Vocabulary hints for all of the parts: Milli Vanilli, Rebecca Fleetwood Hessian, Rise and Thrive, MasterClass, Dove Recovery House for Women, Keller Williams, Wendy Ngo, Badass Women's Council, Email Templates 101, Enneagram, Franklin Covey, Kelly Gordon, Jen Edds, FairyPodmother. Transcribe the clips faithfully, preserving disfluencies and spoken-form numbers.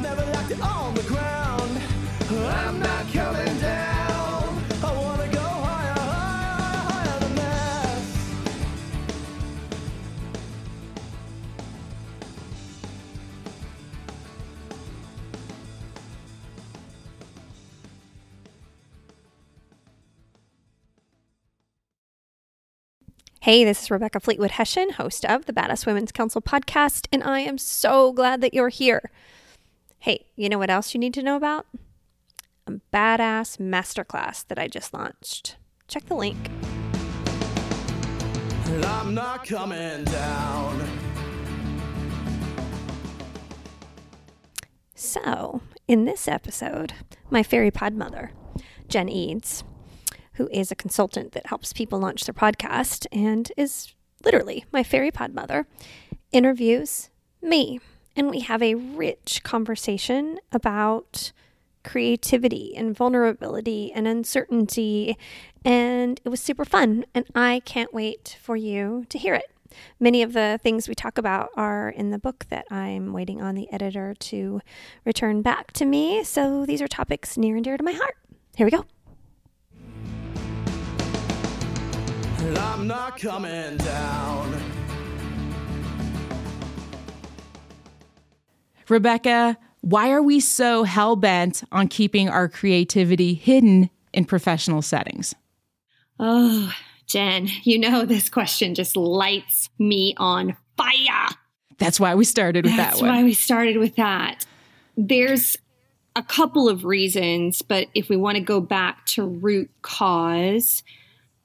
I never liked it on the ground. I'm not coming down. I wanna go higher, higher, higher than that. Hey, this is Rebecca Fleetwood Hessian, host of the Badass Women's Council podcast, and I am so glad that you're here. Hey, you know what else you need to know about? A badass masterclass that I just launched. Check the link. I'm not coming down. So, in this episode, my fairy pod mother, Jen Edds, who is a consultant that helps people launch their podcast and is literally my fairy pod mother, interviews me. And we have a rich conversation about creativity and vulnerability and uncertainty. And it was super fun. And I can't wait for you to hear it. Many of the things we talk about are in the book that I'm waiting on the editor to return back to me. So these are topics near and dear to my heart. Here we go. I'm not coming down. Rebecca, why are we so hell-bent on keeping our creativity hidden in professional settings? Oh, Jen, you know this question just lights me on fire. That's why we started with That's that one. That's why we started with that. There's a couple of reasons, but if we want to go back to root cause,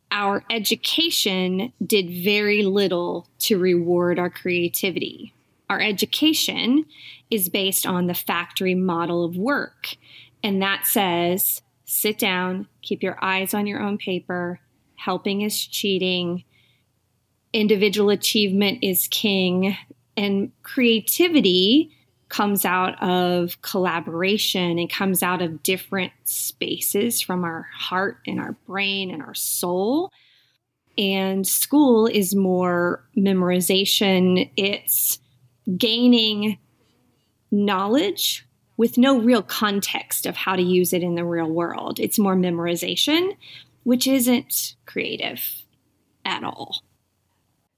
our education did very little to reward our creativity. Our education is based on the factory model of work. And that says, sit down, keep your eyes on your own paper. Helping is cheating. Individual achievement is king. And creativity comes out of collaboration and comes out of different spaces from our heart and our brain and our soul. And school is more memorization. It's gaining knowledge with no real context of how to use it in the real world. It's more memorization, which isn't creative at all.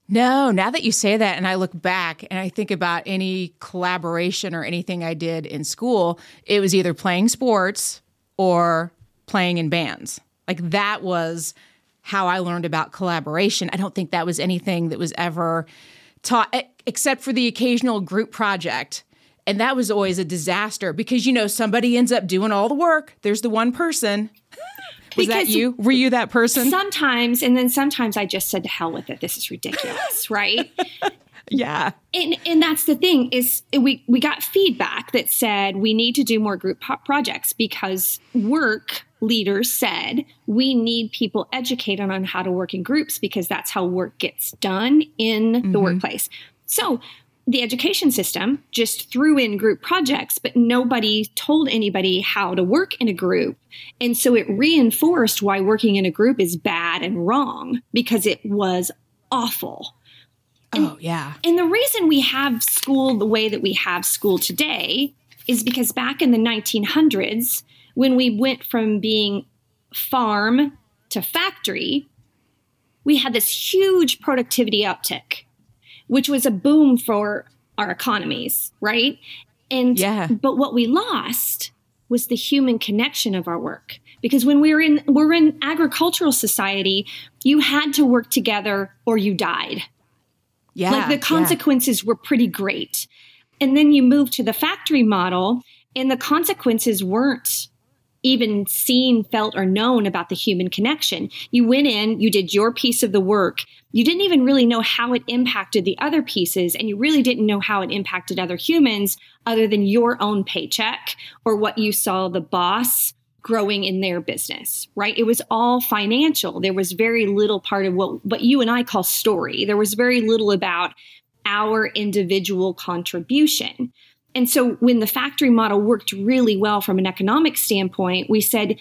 No, now that you say that and I look back and I think about any collaboration or anything I did in school, it was either playing sports or playing in bands. Like that was how I learned about collaboration. I don't think that was anything that was ever taught, except for the occasional group project. And that was always a disaster because, you know, somebody ends up doing all the work. There's the one person. Was because that you? Were you that person? Sometimes. And then sometimes I just said, to hell with it. This is ridiculous, right? Yeah. And and that's the thing is we, we got feedback that said we need to do more group projects because work leaders said we need people educated on how to work in groups because that's how work gets done in mm-hmm. the workplace. So the education system just threw in group projects, but nobody told anybody how to work in a group. And so it reinforced why working in a group is bad and wrong because it was awful. And, oh, yeah. And the reason we have school the way that we have school today is because back in the nineteen hundreds, when we went from being farm to factory, we had this huge productivity uptick, which was a boom for our economies, right? And yeah. But what we lost was the human connection of our work. Because when we were in we're in agricultural society, you had to work together or you died. Yeah, like the consequences yeah. were pretty great. And then you move to the factory model and the consequences weren't even seen, felt, or known about the human connection. You went in, you did your piece of the work. You didn't even really know how it impacted the other pieces. And you really didn't know how it impacted other humans other than your own paycheck or what you saw the boss growing in their business, right? It was all financial. There was very little part of what, what you and I call story. There was very little about our individual contribution. And so when the factory model worked really well from an economic standpoint, we said,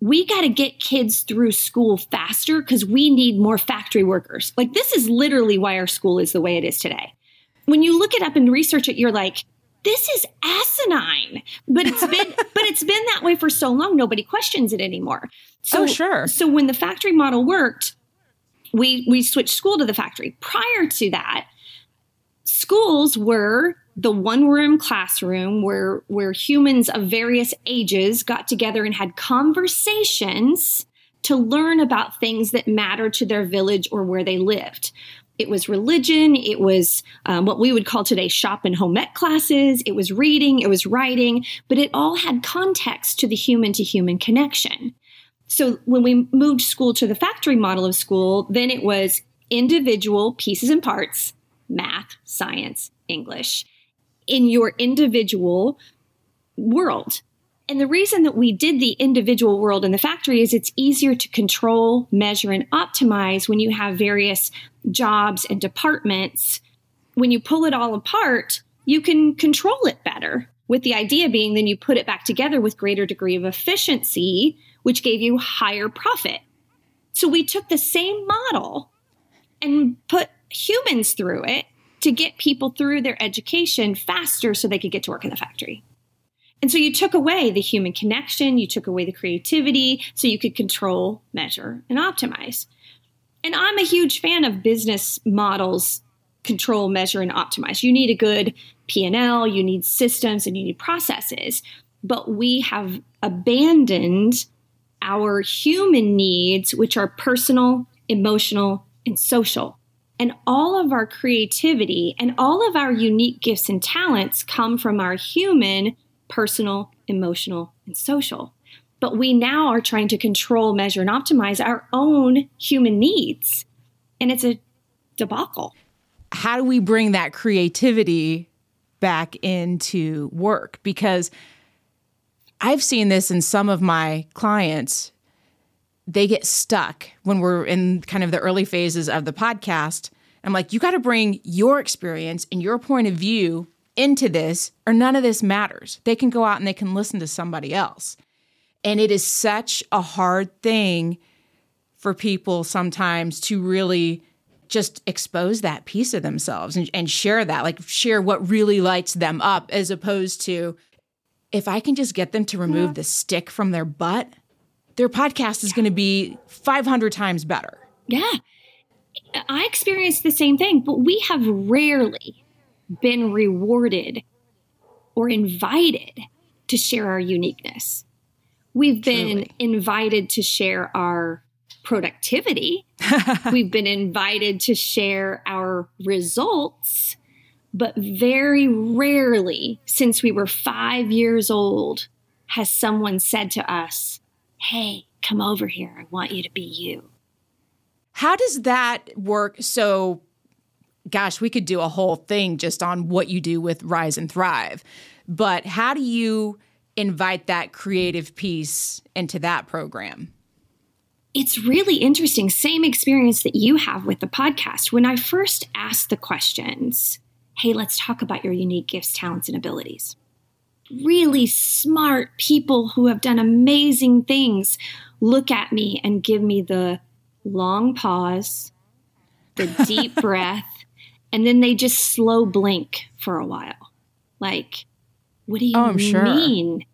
we got to get kids through school faster because we need more factory workers. Like this is literally why our school is the way it is today. When you look it up and research it, you're like, this is asinine. But it's been but it's been that way for so long, nobody questions it anymore. So, oh, sure. So when the factory model worked, we we switched school to the factory. Prior to that, schools were the one-room classroom where where humans of various ages got together and had conversations to learn about things that matter to their village or where they lived. It was religion. It was um, what we would call today shop and home ec classes. It was reading. It was writing. But it all had context to the human-to-human connection. So when we moved school to the factory model of school, then it was individual pieces and parts, math, science, English, in your individual world. And the reason that we did the individual world in the factory is it's easier to control, measure, and optimize when you have various jobs and departments. When you pull it all apart, you can control it better, with the idea being then you put it back together with greater degree of efficiency, which gave you higher profit. So we took the same model and put humans through it to get people through their education faster so they could get to work in the factory. And so you took away the human connection, you took away the creativity, so you could control, measure, and optimize. And I'm a huge fan of business models, control, measure, and optimize. You need a good P and L, you need systems, and you need processes. But we have abandoned our human needs, which are personal, emotional, and social. And all of our creativity and all of our unique gifts and talents come from our human, personal, emotional, and social. But we now are trying to control, measure, and optimize our own human needs. And it's a debacle. How do we bring that creativity back into work? Because I've seen this in some of my clients. They get stuck when we're in kind of the early phases of the podcast. I'm like, you got to bring your experience and your point of view into this, or none of this matters. They can go out and they can listen to somebody else. And it is such a hard thing for people sometimes to really just expose that piece of themselves and, and share that, like share what really lights them up, as opposed to, if I can just get them to remove yeah. the stick from their butt, their podcast is yeah. going to be five hundred times better. Yeah. I experienced the same thing, but we have rarely been rewarded or invited to share our uniqueness. We've been Truly. invited to share our productivity. We've been invited to share our results, but very rarely, since we were five years old, has someone said to us, hey, come over here. I want you to be you. How does that work? So gosh, we could do a whole thing just on what you do with Rise and Thrive. But how do you invite that creative piece into that program? It's really interesting. Same experience that you have with the podcast. When I first asked the questions, hey, let's talk about your unique gifts, talents, and abilities. Really smart people who have done amazing things look at me and give me the long pause, the deep breath. And then they just slow blink for a while. Like, what do you oh, I'm mean sure.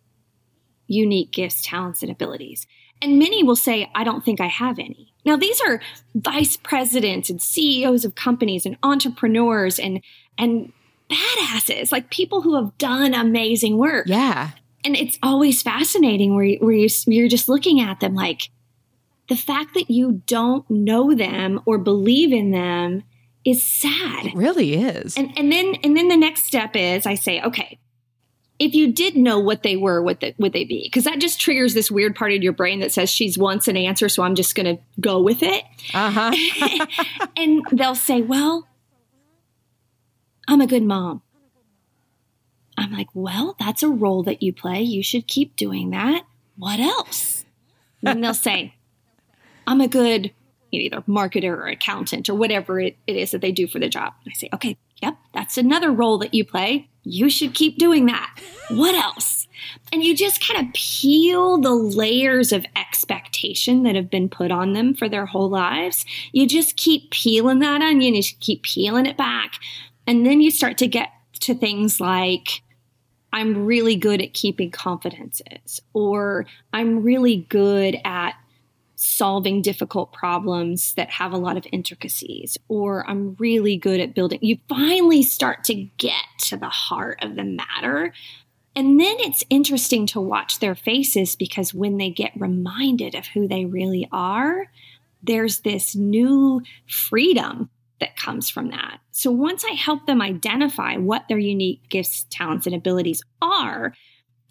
unique gifts, talents, and abilities? And many will say, I don't think I have any. Now, these are vice presidents and C E Os of companies and entrepreneurs and and badasses, like people who have done amazing work. Yeah. And it's always fascinating where, you, where you, you're just looking at them like, the fact that you don't know them or believe in them is sad. It really is. And and then and then the next step is I say, okay, if you did know what they were, what the, would they be? Because that just triggers this weird part of your brain that says she's wants an answer, so I'm just going to go with it. Uh-huh. And they'll say, well, I'm a good mom. I'm like, well, that's a role that you play. You should keep doing that. What else? And they'll say, I'm a good either marketer or accountant or whatever it, it is that they do for the job. And I say, okay, yep, that's another role that you play. You should keep doing that. What else? And you just kind of peel the layers of expectation that have been put on them for their whole lives. You just keep peeling that onion. You keep peeling it back. And then you start to get to things like, I'm really good at keeping confidences, or I'm really good at solving difficult problems that have a lot of intricacies, or I'm really good at building. You finally start to get to the heart of the matter. And then it's interesting to watch their faces, because when they get reminded of who they really are, there's this new freedom that comes from that. So once I help them identify what their unique gifts, talents, and abilities are,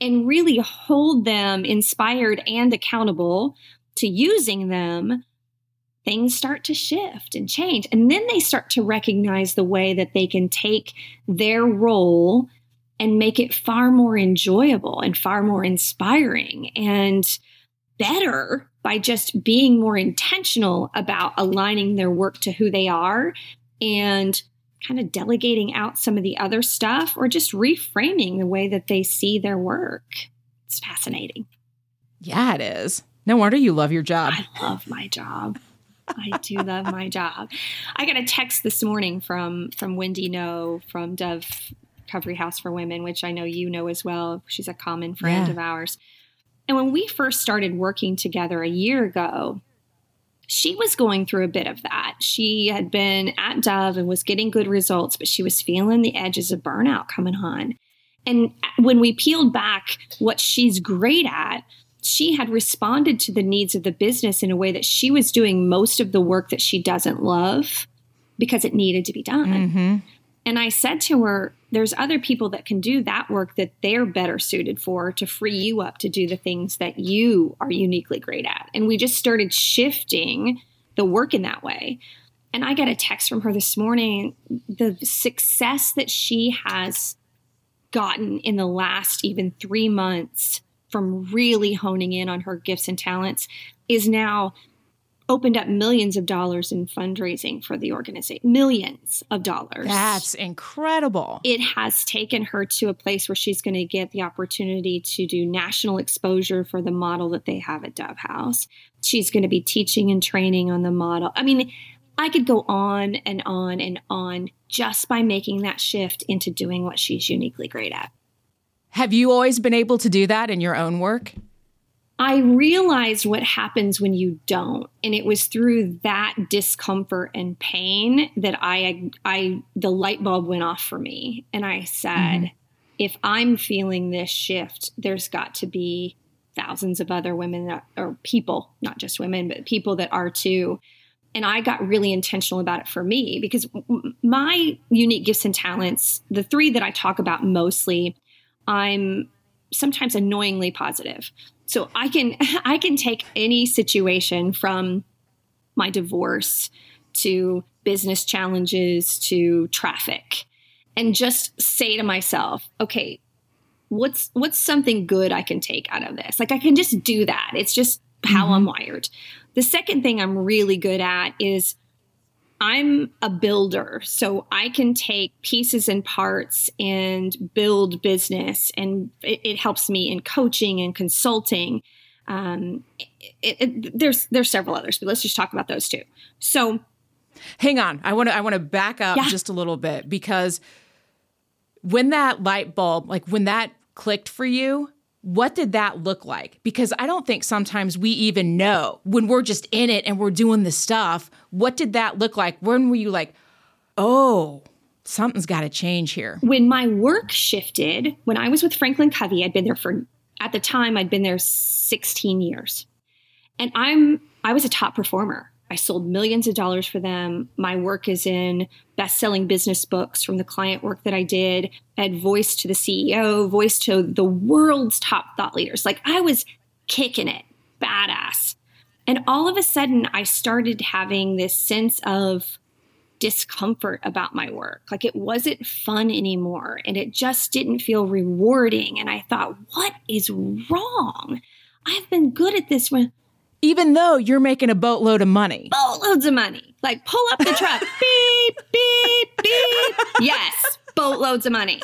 and really hold them inspired and accountable to using them, things start to shift and change. And then they start to recognize the way that they can take their role and make it far more enjoyable and far more inspiring and better by just being more intentional about aligning their work to who they are and kind of delegating out some of the other stuff, or just reframing the way that they see their work. It's fascinating. Yeah, it is. No wonder you love your job. I love my job. I do love my job. I got a text this morning from from Wendy Ngo from Dove Recovery House for Women, which I know you know as well. She's a common friend yeah. of ours. And when we first started working together a year ago, she was going through a bit of that. She had been at Dove and was getting good results, but she was feeling the edges of burnout coming on. And when we peeled back what she's great at, she had responded to the needs of the business in a way that she was doing most of the work that she doesn't love because it needed to be done. Mm-hmm. And I said to her, there's other people that can do that work that they're better suited for, to free you up to do the things that you are uniquely great at. And we just started shifting the work in that way. And I got a text from her this morning, the success that she has gotten in the last even three months from really honing in on her gifts and talents is now opened up millions of dollars in fundraising for the organization. Millions of dollars. That's incredible. It has taken her to a place where she's going to get the opportunity to do national exposure for the model that they have at Dove House. She's going to be teaching and training on the model. I mean, I could go on and on and on just by making that shift into doing what she's uniquely great at. Have you always been able to do that in your own work? I realized what happens when you don't. And it was through that discomfort and pain that I, I, the light bulb went off for me. And I said, mm-hmm. if I'm feeling this shift, there's got to be thousands of other women that, or people, not just women, but people that are too. And I got really intentional about it for me, because my unique gifts and talents, the three that I talk about mostly, I'm sometimes annoyingly positive. So I can I can take any situation, from my divorce to business challenges to traffic, and just say to myself, okay, what's what's something good I can take out of this? Like, I can just do that. It's just how mm-hmm. I'm wired. The second thing I'm really good at is I'm a builder, so I can take pieces and parts and build business, and it, it helps me in coaching and consulting. Um, it, it, there's there's several others, but let's just talk about those two. So, hang on, I want to I want to back up yeah. just a little bit, because when that light bulb, like when that clicked for you, what did that look like? Because I don't think sometimes we even know when we're just in it and we're doing the stuff. What did that look like? When were you like, oh, something's got to change here? When my work shifted, when I was with Franklin Covey, I'd been there for, at the time, I'd been there sixteen years. And I'm I was a top performer. I sold millions of dollars for them. My work is in best-selling business books from the client work that I did. I had voice to the C E O, voice to the world's top thought leaders. Like, I was kicking it, badass. And all of a sudden, I started having this sense of discomfort about my work. Like, it wasn't fun anymore, and it just didn't feel rewarding. And I thought, what is wrong? I've been good at this one. Even though you're making a boatload of money. Boatloads of money. Like, pull up the truck. Beep, beep, beep. Yes, boatloads of money.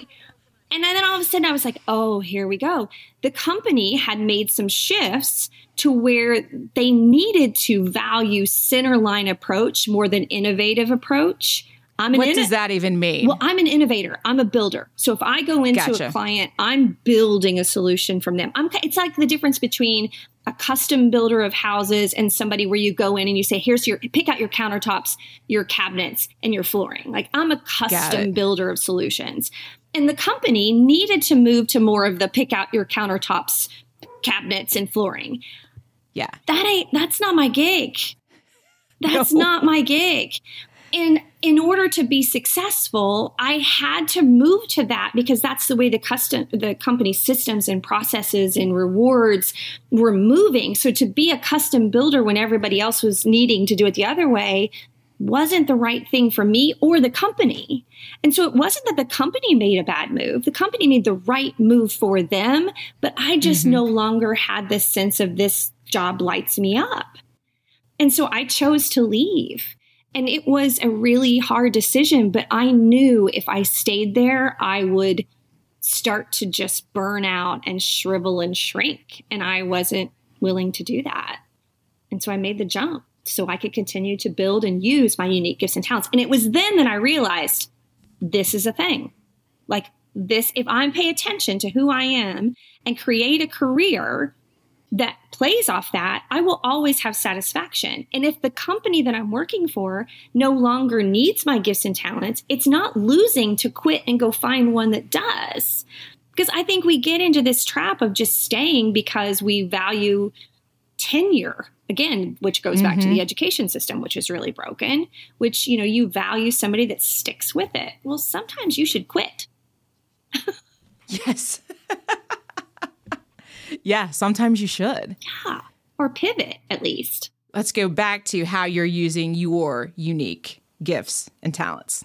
And then all of a sudden I was like, oh, here we go. The company had made some shifts to where they needed to value centerline approach more than innovative approach. I'm an what inno- does that even mean? Well, I'm an innovator. I'm a builder. So if I go into gotcha. a client, I'm building a solution from them. I'm, it's like the difference between a custom builder of houses and somebody where you go in and you say, here's your, pick out your countertops, your cabinets, and your flooring. Like, I'm a custom builder of solutions. And the company needed to move to more of the pick out your countertops, cabinets, and flooring. Yeah. That ain't, that's not my gig. That's no. not my gig. And in order to be successful, I had to move to that because that's the way the custom, the company's systems and processes and rewards were moving. So to be a custom builder when everybody else was needing to do it the other way wasn't the right thing for me or the company. And so it wasn't that the company made a bad move. The company made the right move for them, but I just mm-hmm. no longer had this sense of this job lights me up. And so I chose to leave. And it was a really hard decision, but I knew if I stayed there, I would start to just burn out and shrivel and shrink. And I wasn't willing to do that. And so I made the jump so I could continue to build and use my unique gifts and talents. And it was then that I realized this is a thing. Like this, if I pay attention to who I am and create a career that plays off that, I will always have satisfaction. And if the company that I'm working for no longer needs my gifts and talents, it's not losing to quit and go find one that does. Because I think we get into this trap of just staying because we value tenure, again, which goes mm-hmm. back to the education system, which is really broken, which, you know, you value somebody that sticks with it. Well, sometimes you should quit. Yes. Yeah, sometimes you should. Yeah, or pivot at least. Let's go back to how you're using your unique gifts and talents.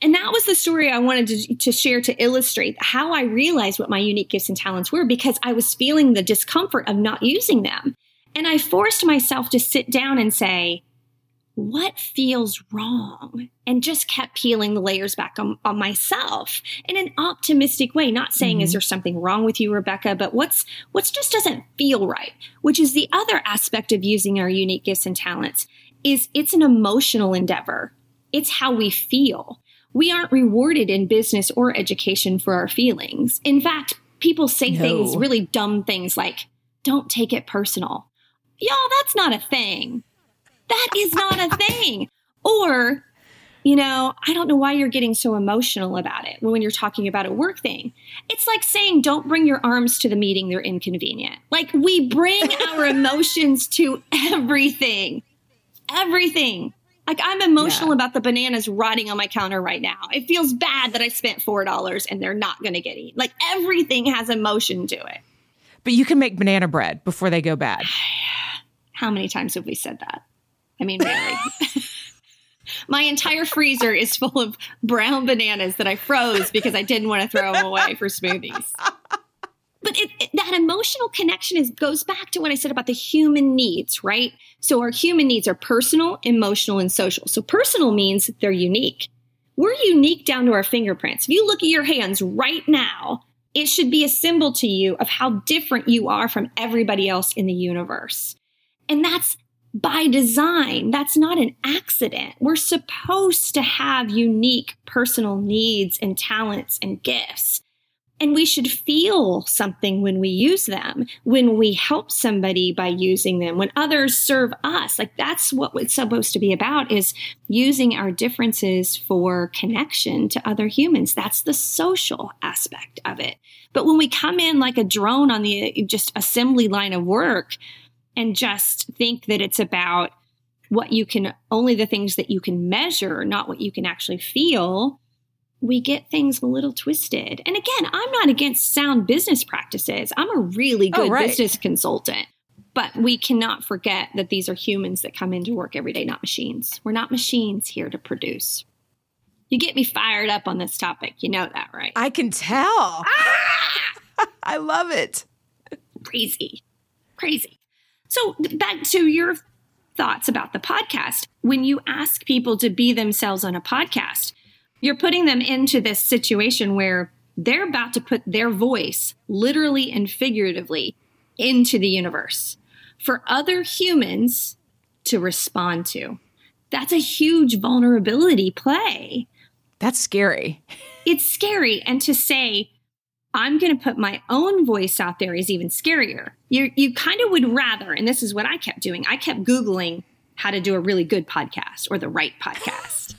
And that was the story I wanted to, to share to illustrate how I realized what my unique gifts and talents were, because I was feeling the discomfort of not using them. And I forced myself to sit down and say, what feels wrong? And just kept peeling the layers back on, on myself in an optimistic way, not saying, mm-hmm. is there something wrong with you, Rebecca, but what's, what's just doesn't feel right, which is the other aspect of using our unique gifts and talents is it's an emotional endeavor. It's how we feel. We aren't rewarded in business or education for our feelings. In fact, people say no. things, really dumb things like, don't take it personal. Y'all, that's not a thing. That is not a thing. Or, you know, I don't know why you're getting so emotional about it when you're talking about a work thing. It's like saying, don't bring your arms to the meeting. They're inconvenient. Like, we bring our emotions to everything, everything. Like, I'm emotional yeah. about the bananas rotting on my counter right now. It feels bad that I spent four dollars and they're not going to get eaten. Like, everything has emotion to it. But you can make banana bread before they go bad. How many times have we said that? I mean, really. My entire freezer is full of brown bananas that I froze because I didn't want to throw them away for smoothies. But it, it, that emotional connection is goes back to what I said about the human needs, right? So our human needs are personal, emotional, and social. So personal means they're unique. We're unique down to our fingerprints. If you look at your hands right now, it should be a symbol to you of how different you are from everybody else in the universe. And that's by design. That's not an accident. We're supposed to have unique personal needs and talents and gifts. And we should feel something when we use them, when we help somebody by using them, when others serve us. Like, that's what it's supposed to be about, is using our differences for connection to other humans. That's the social aspect of it. But when we come in like a drone on the just assembly line of work, and just think that it's about what you can, only the things that you can measure, not what you can actually feel, we get things a little twisted. And again, I'm not against sound business practices. I'm a really good oh, right. business consultant. But we cannot forget that these are humans that come into work every day, not machines. We're not machines here to produce. You get me fired up on this topic. You know that, right? I can tell. Ah! I love it. Crazy. Crazy. So back to your thoughts about the podcast. When you ask people to be themselves on a podcast, you're putting them into this situation where they're about to put their voice literally and figuratively into the universe for other humans to respond to. That's a huge vulnerability play. That's scary. It's scary. And to say, I'm going to put my own voice out there is even scarier. You you kind of would rather, and this is what I kept doing, I kept Googling how to do a really good podcast or the right podcast.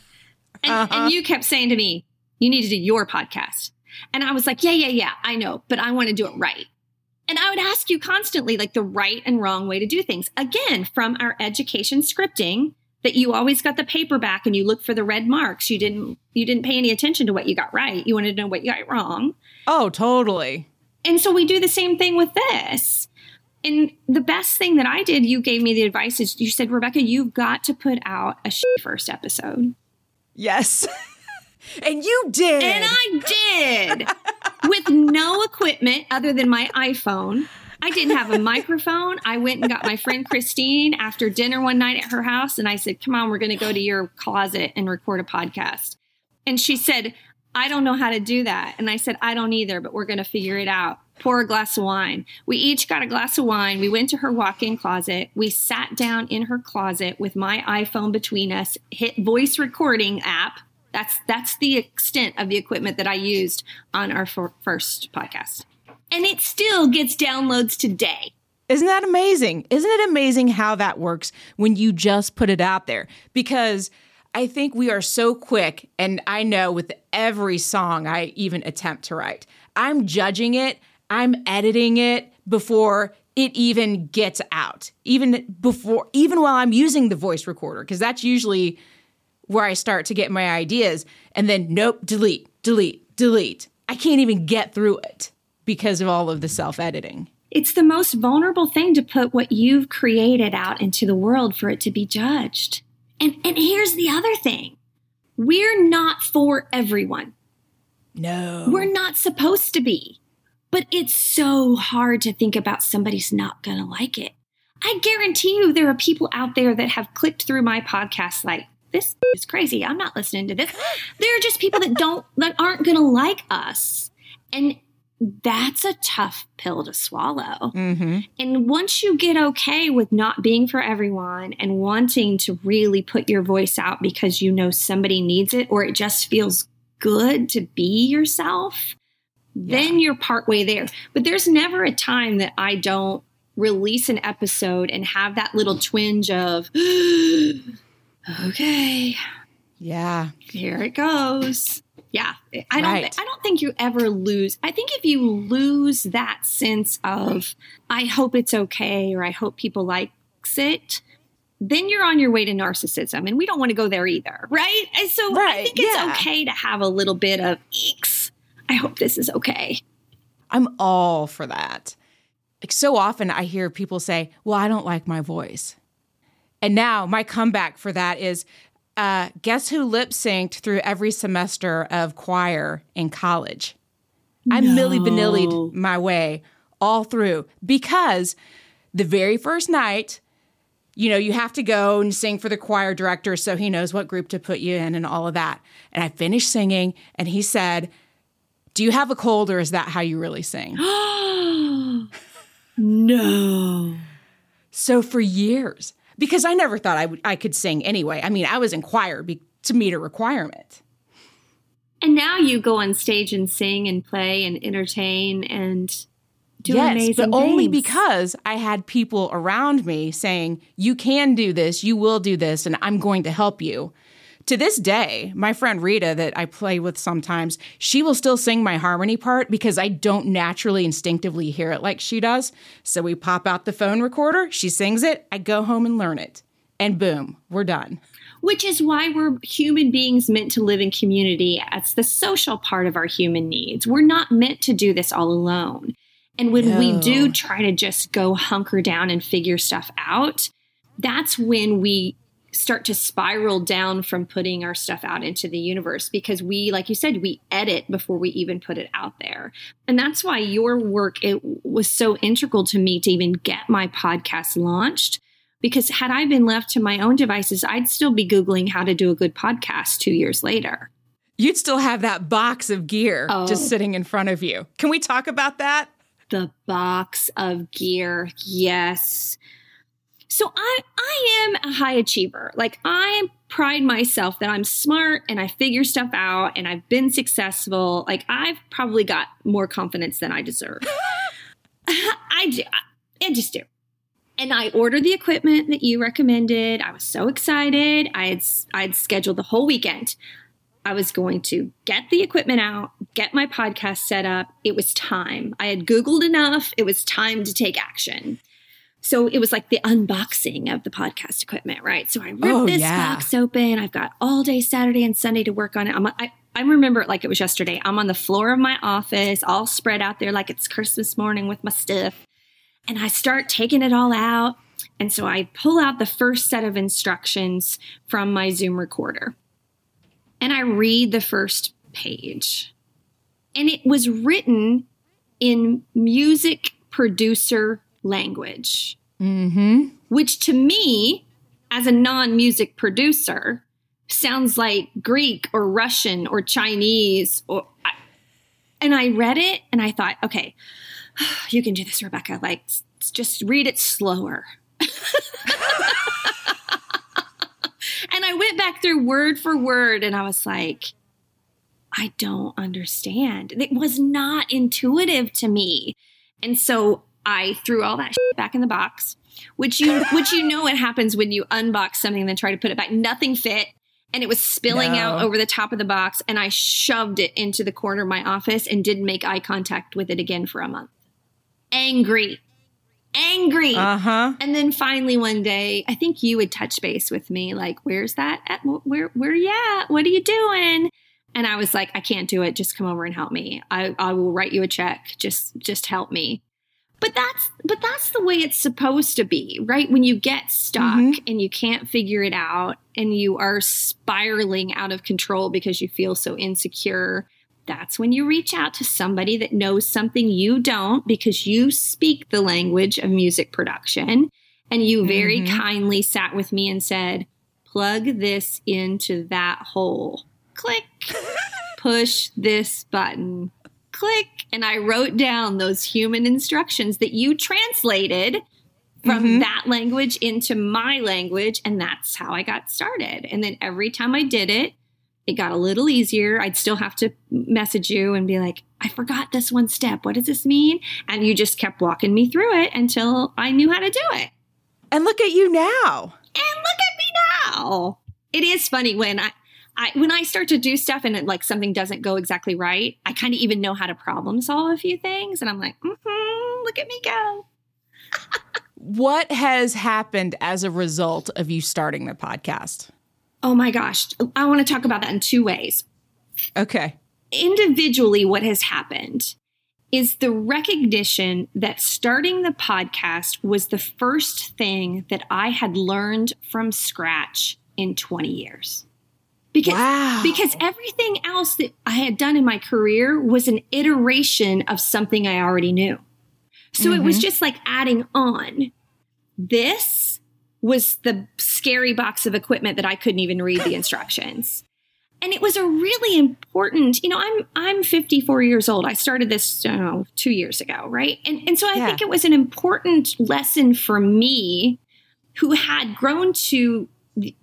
And, uh-huh. and you kept saying to me, you need to do your podcast. And I was like, yeah, yeah, yeah, I know, but I want to do it right. And I would ask you constantly, like, the right and wrong way to do things. Again, from our education scripting, that you always got the paperback and you looked for the red marks. You didn't you didn't pay any attention to what you got right. You wanted to know what you got wrong. Oh, totally. And so we do the same thing with this. And the best thing that I did, you gave me the advice, is you said, Rebecca, you've got to put out a sh- first episode. Yes. And you did. And I did. With no equipment other than my iPhone. I didn't have a microphone. I went and got my friend Christine after dinner one night at her house. And I said, come on, we're going to go to your closet and record a podcast. And she said, I don't know how to do that. And I said, I don't either, but we're going to figure it out. Pour a glass of wine. We each got a glass of wine. We went to her walk-in closet. We sat down in her closet with my iPhone between us, hit voice recording app. That's, that's the extent of the equipment that I used on our for- first podcast. And it still gets downloads today. Isn't that amazing? Isn't it amazing how that works when you just put it out there? Because I think we are so quick, and I know with every song I even attempt to write, I'm judging it, I'm editing it before it even gets out, even before, even while I'm using the voice recorder, because that's usually where I start to get my ideas. And then, nope, delete, delete, delete. I can't even get through it, because of all of the self-editing. It's the most vulnerable thing to put what you've created out into the world for it to be judged. And and here's the other thing. We're not for everyone. No. We're not supposed to be. But it's so hard to think about somebody's not going to like it. I guarantee you there are people out there that have clicked through my podcast like, this is crazy. I'm not listening to this. There are just people that don't that aren't going to like us. And that's a tough pill to swallow. Mm-hmm. And once you get okay with not being for everyone and wanting to really put your voice out because you know somebody needs it, or it just feels good to be yourself, yeah. then you're partway there. But there's never a time that I don't release an episode and have that little twinge of, okay, yeah, here it goes. Yeah, I don't. Right. Th- I don't think you ever lose. I think if you lose that sense of, I hope it's okay, or I hope people likes it, then you're on your way to narcissism, and we don't want to go there either, right? And so right. I think it's yeah. okay to have a little bit of eeks. I hope this is okay. I'm all for that. Like, so often, I hear people say, "Well, I don't like my voice," and now my comeback for that is, Uh, guess who lip-synced through every semester of choir in college? No. I Milli Vanillied my way all through, because the very first night, you know, you have to go and sing for the choir director so he knows what group to put you in and all of that. And I finished singing, and he said, do you have a cold, or is that how you really sing? No. So for years... Because I never thought I, w- I could sing anyway. I mean, I was in choir be- to meet a requirement. And now you go on stage and sing and play and entertain and do yes, amazing things. Yes, but only because I had people around me saying, you can do this, you will do this, and I'm going to help you. To this day, my friend Rita that I play with sometimes, she will still sing my harmony part because I don't naturally instinctively hear it like she does. So we pop out the phone recorder, she sings it, I go home and learn it. And boom, we're done. Which is why we're human beings meant to live in community. That's the social part of our human needs. We're not meant to do this all alone. And when no. we do try to just go hunker down and figure stuff out, that's when we start to spiral down from putting our stuff out into the universe, because we, like you said, we edit before we even put it out there. And that's why your work, it was so integral to me to even get my podcast launched, because had I been left to my own devices, I'd still be Googling how to do a good podcast two years later. You'd still have that box of gear oh. just sitting in front of you. Can we talk about that? The box of gear. Yes. So I I am a high achiever. Like, I pride myself that I'm smart and I figure stuff out and I've been successful. Like, I've probably got more confidence than I deserve. I do. I just do. And I ordered the equipment that you recommended. I was so excited. I had I'd scheduled the whole weekend. I was going to get the equipment out, get my podcast set up. It was time. I had Googled enough. It was time to take action. So it was like the unboxing of the podcast equipment, right? So I ripped oh, this yeah. box open. I've got all day Saturday and Sunday to work on it. I'm, I, I remember it like it was yesterday. I'm on the floor of my office, all spread out there like it's Christmas morning with my stuff. And I start taking it all out. And so I pull out the first set of instructions from my Zoom recorder. And I read the first page. And it was written in music producer language, mm-hmm. which to me, as a non-music producer, sounds like Greek or Russian or Chinese. Or I, and I read it and I thought, okay, you can do this, Rebecca. Like, just read it slower. And I went back through word for word and I was like, I don't understand. It was not intuitive to me. And so I threw all that shit back in the box, which you which you know it happens when you unbox something and then try to put it back. Nothing fit, and it was spilling no. out over the top of the box, and I shoved it into the corner of my office and didn't make eye contact with it again for a month. Angry. Angry. Uh-huh. And then finally one day, I think you would touch base with me, like, where's that at? Where, where you at? What are you doing? And I was like, I can't do it. Just come over and help me. I, I will write you a check. Just just help me. But that's but that's the way it's supposed to be, right? When you get stuck mm-hmm. and you can't figure it out and you are spiraling out of control because you feel so insecure, that's when you reach out to somebody that knows something you don't, because you speak the language of music production. And you very mm-hmm. kindly sat with me and said, plug this into that hole. Click. Push this button. Click. And I wrote down those human instructions that you translated from mm-hmm. that language into my language. And that's how I got started. And then every time I did it, it got a little easier. I'd still have to message you and be like, I forgot this one step. What does this mean? And you just kept walking me through it until I knew how to do it. And look at you now. And look at me now. It is funny when I... I, when I start to do stuff and it, like, something doesn't go exactly right, I kind of even know how to problem solve a few things. And I'm like, mm-hmm, look at me go. What has happened as a result of you starting the podcast? Oh, my gosh. I want to talk about that in two ways. Okay. Individually, what has happened is the recognition that starting the podcast was the first thing that I had learned from scratch in twenty years. Because, wow. because everything else that I had done in my career was an iteration of something I already knew. So mm-hmm. it was just like adding on. This was the scary box of equipment that I couldn't even read the instructions. And it was a really important, you know, I'm I'm fifty-four years old. I started this, I don't know, two years ago, right? And, and so I yeah. think it was an important lesson for me, who had grown to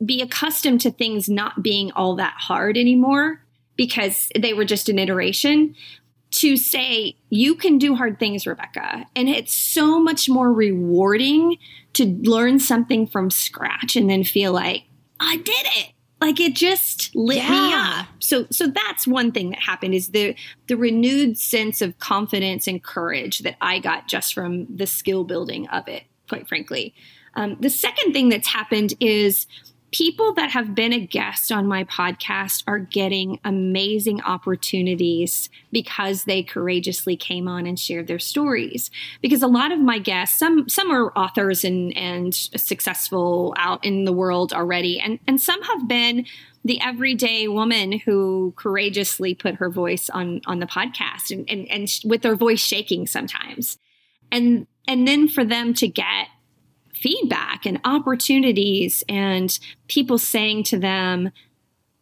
be accustomed to things not being all that hard anymore because they were just an iteration, to say, you can do hard things, Rebecca. And it's so much more rewarding to learn something from scratch and then feel like, I did it. Like, it just lit yeah. me up. So so that's one thing that happened, is the the renewed sense of confidence and courage that I got just from the skill building of it, quite frankly. Um, the second thing that's happened is people that have been a guest on my podcast are getting amazing opportunities because they courageously came on and shared their stories. Because a lot of my guests, some some are authors and, and successful out in the world already, and, and some have been the everyday woman who courageously put her voice on, on the podcast, and, and, and sh- with their voice shaking sometimes. And and then for them to get feedback and opportunities and people saying to them,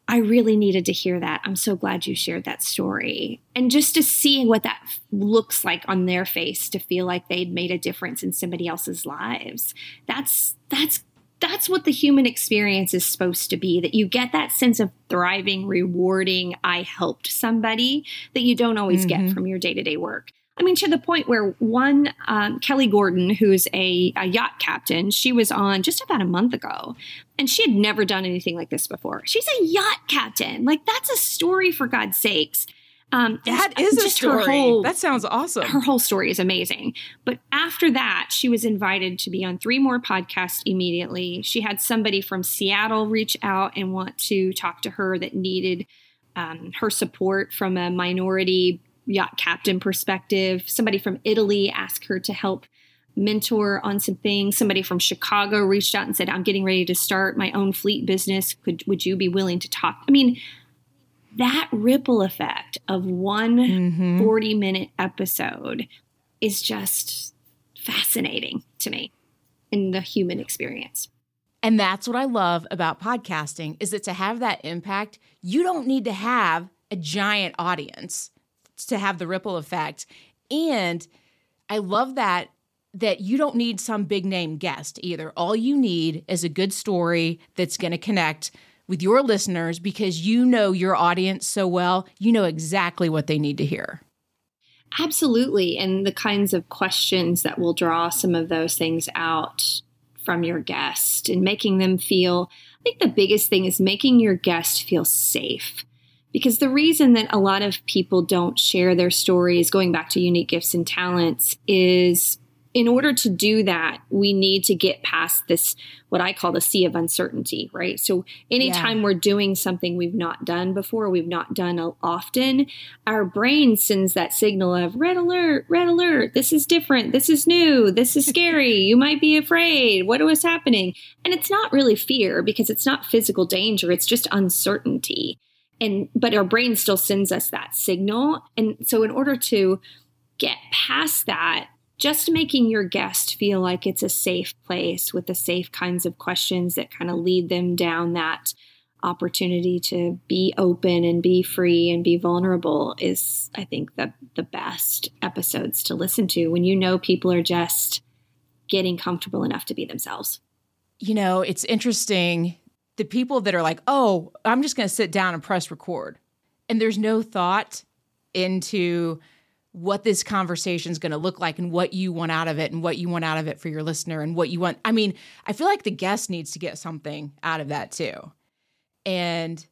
I really needed to hear that. I'm so glad you shared that story. And just to see what that looks like on their face, to feel like they'd made a difference in somebody else's lives. That's, that's That's what the human experience is supposed to be, that you get that sense of thriving, rewarding, I helped somebody that you don't always mm-hmm. get from your day-to-day work. I mean, to the point where one, um, Kelly Gordon, who's a, a yacht captain, she was on just about a month ago, and she had never done anything like this before. She's a yacht captain. Like, that's a story, for God's sakes. Um, that is a story. Whole, that sounds awesome. Her whole story is amazing. But after that, she was invited to be on three more podcasts immediately. She had somebody from Seattle reach out and want to talk to her that needed um, her support from a minority yacht captain perspective. Somebody from Italy asked her to help mentor on some things. Somebody from Chicago reached out and said, I'm getting ready to start my own fleet business. Could, would you be willing to talk? I mean, that ripple effect of one mm-hmm. forty-minute episode is just fascinating to me in the human experience. And that's what I love about podcasting, is that to have that impact, you don't need to have a giant audience to have the ripple effect. And I love that that you don't need some big name guest either. All you need is a good story that's going to connect with your listeners, because you know your audience so well, you know exactly what they need to hear. Absolutely. And the kinds of questions that will draw some of those things out from your guest and making them feel, I think the biggest thing is making your guest feel safe. Because the reason that a lot of people don't share their stories, going back to unique gifts and talents, is in order to do that, we need to get past this, what I call the sea of uncertainty, right? So anytime yeah. we're doing something we've not done before, we've not done often, our brain sends that signal of red alert, red alert. This is different. This is new. This is scary. You might be afraid. What is happening? And it's not really fear, because it's not physical danger. It's just uncertainty. And, but our brain still sends us that signal. And so in order to get past that, just making your guest feel like it's a safe place with the safe kinds of questions that kind of lead them down that opportunity to be open and be free and be vulnerable is, I think, the, the best episodes to listen to, when you know people are just getting comfortable enough to be themselves. You know, it's interesting, the people that are like, oh, I'm just going to sit down and press record, and there's no thought into what this conversation is going to look like and what you want out of it and what you want out of it for your listener and what you want. I mean, I feel like the guest needs to get something out of that too. And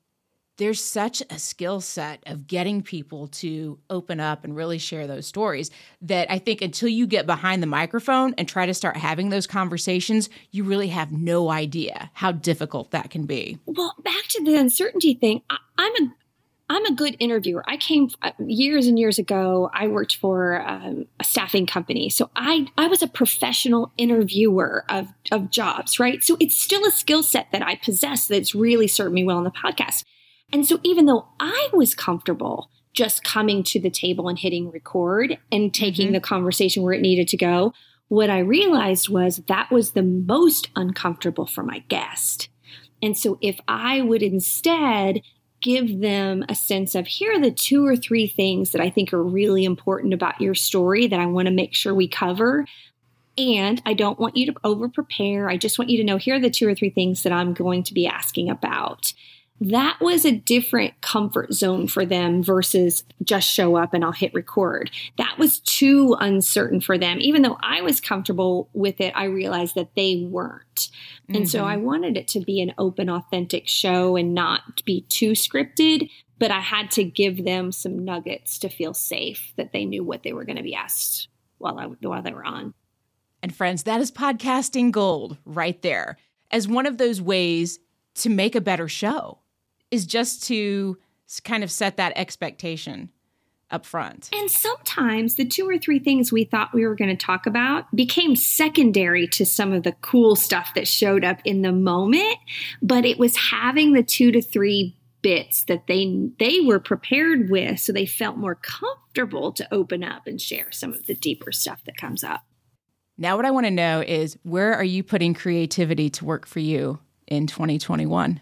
there's such a skill set of getting people to open up and really share those stories that I think until you get behind the microphone and try to start having those conversations, you really have no idea how difficult that can be. Well, back to the uncertainty thing, I- I'm a I'm a good interviewer. I came years and years ago. I worked for um, a staffing company. So I, I was a professional interviewer of, of jobs, right? So it's still a skill set that I possess that's really served me well on the podcast. And so even though I was comfortable just coming to the table and hitting record and taking mm-hmm. the conversation where it needed to go, what I realized was that was the most uncomfortable for my guest. And so if I would instead give them a sense of, here are the two or three things that I think are really important about your story that I want to make sure we cover. And I don't want you to over prepare. I just want you to know, here are the two or three things that I'm going to be asking about. That was a different comfort zone for them versus just show up and I'll hit record. That was too uncertain for them. Even though I was comfortable with it, I realized that they weren't. And mm-hmm. so I wanted it to be an open, authentic show and not be too scripted, but I had to give them some nuggets to feel safe that they knew what they were going to be asked while I, while they were on. And friends, that is podcasting gold right there, as one of those ways to make a better show, is just to kind of set that expectation up front. And sometimes the two or three things we thought we were going to talk about became secondary to some of the cool stuff that showed up in the moment, but it was having the two to three bits that they they were prepared with, so they felt more comfortable to open up and share some of the deeper stuff that comes up. Now what I want to know is, where are you putting creativity to work for you in twenty twenty-one?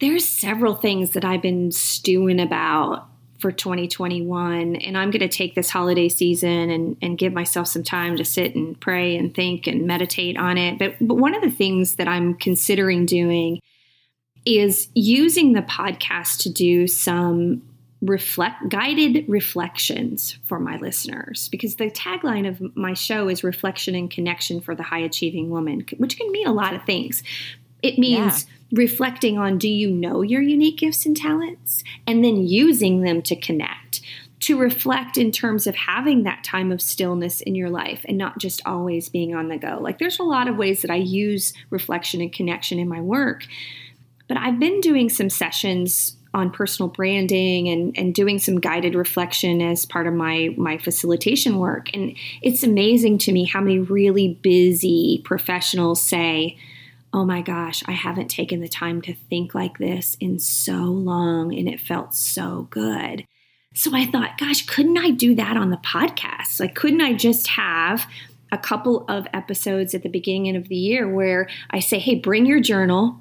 There's several things that I've been stewing about for twenty twenty-one. And I'm going to take this holiday season and, and give myself some time to sit and pray and think and meditate on it. But, but one of the things that I'm considering doing is using the podcast to do some reflect guided reflections for my listeners, because the tagline of my show is reflection and connection for the high achieving woman, which can mean a lot of things. It means yeah. reflecting on, do you know your unique gifts and talents, and then using them to connect, to reflect in terms of having that time of stillness in your life and not just always being on the go. Like, there's a lot of ways that I use reflection and connection in my work, but I've been doing some sessions on personal branding and, and doing some guided reflection as part of my, my facilitation work. And it's amazing to me how many really busy professionals say, oh my gosh, I haven't taken the time to think like this in so long, and it felt so good. So I thought, gosh, couldn't I do that on the podcast? Like, couldn't I just have a couple of episodes at the beginning of the year where I say, hey, bring your journal,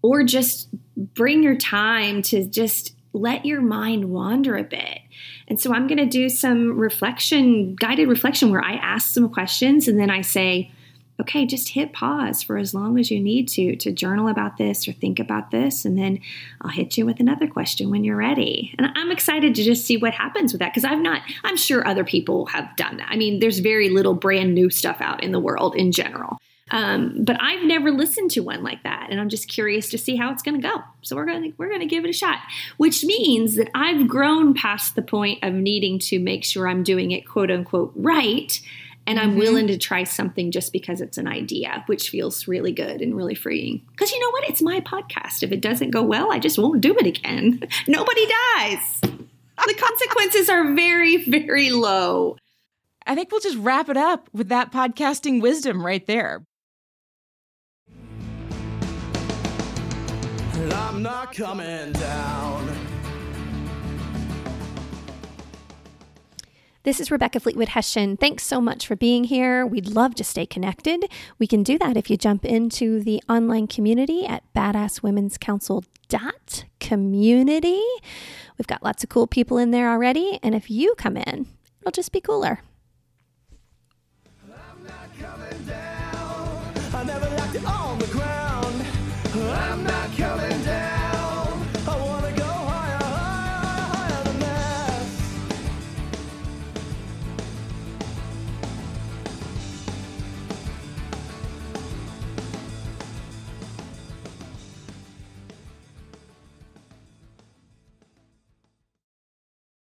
or just bring your time to just let your mind wander a bit. And so I'm going to do some reflection, guided reflection, where I ask some questions and then I say, okay, just hit pause for as long as you need to, to journal about this or think about this. And then I'll hit you with another question when you're ready. And I'm excited to just see what happens with that, because I've not, I'm sure other people have done that. I mean, there's very little brand new stuff out in the world in general. Um, but I've never listened to one like that, and I'm just curious to see how it's going to go. So we're going to we're going to give it a shot, which means that I've grown past the point of needing to make sure I'm doing it, quote unquote, right. And mm-hmm. I'm willing to try something just because it's an idea, which feels really good and really freeing. Because you know what? It's my podcast. If it doesn't go well, I just won't do it again. Nobody dies. The consequences are very, very low. I think we'll just wrap it up with that podcasting wisdom right there. And I'm not coming down. This is Rebecca Fleetwood Hessian. Thanks so much for being here. We'd love to stay connected. We can do that if you jump into the online community at badass women's council dot community. We've got lots of cool people in there already. And if you come in, it'll just be cooler. Coming down. I never liked it on the ground. I'm not coming down.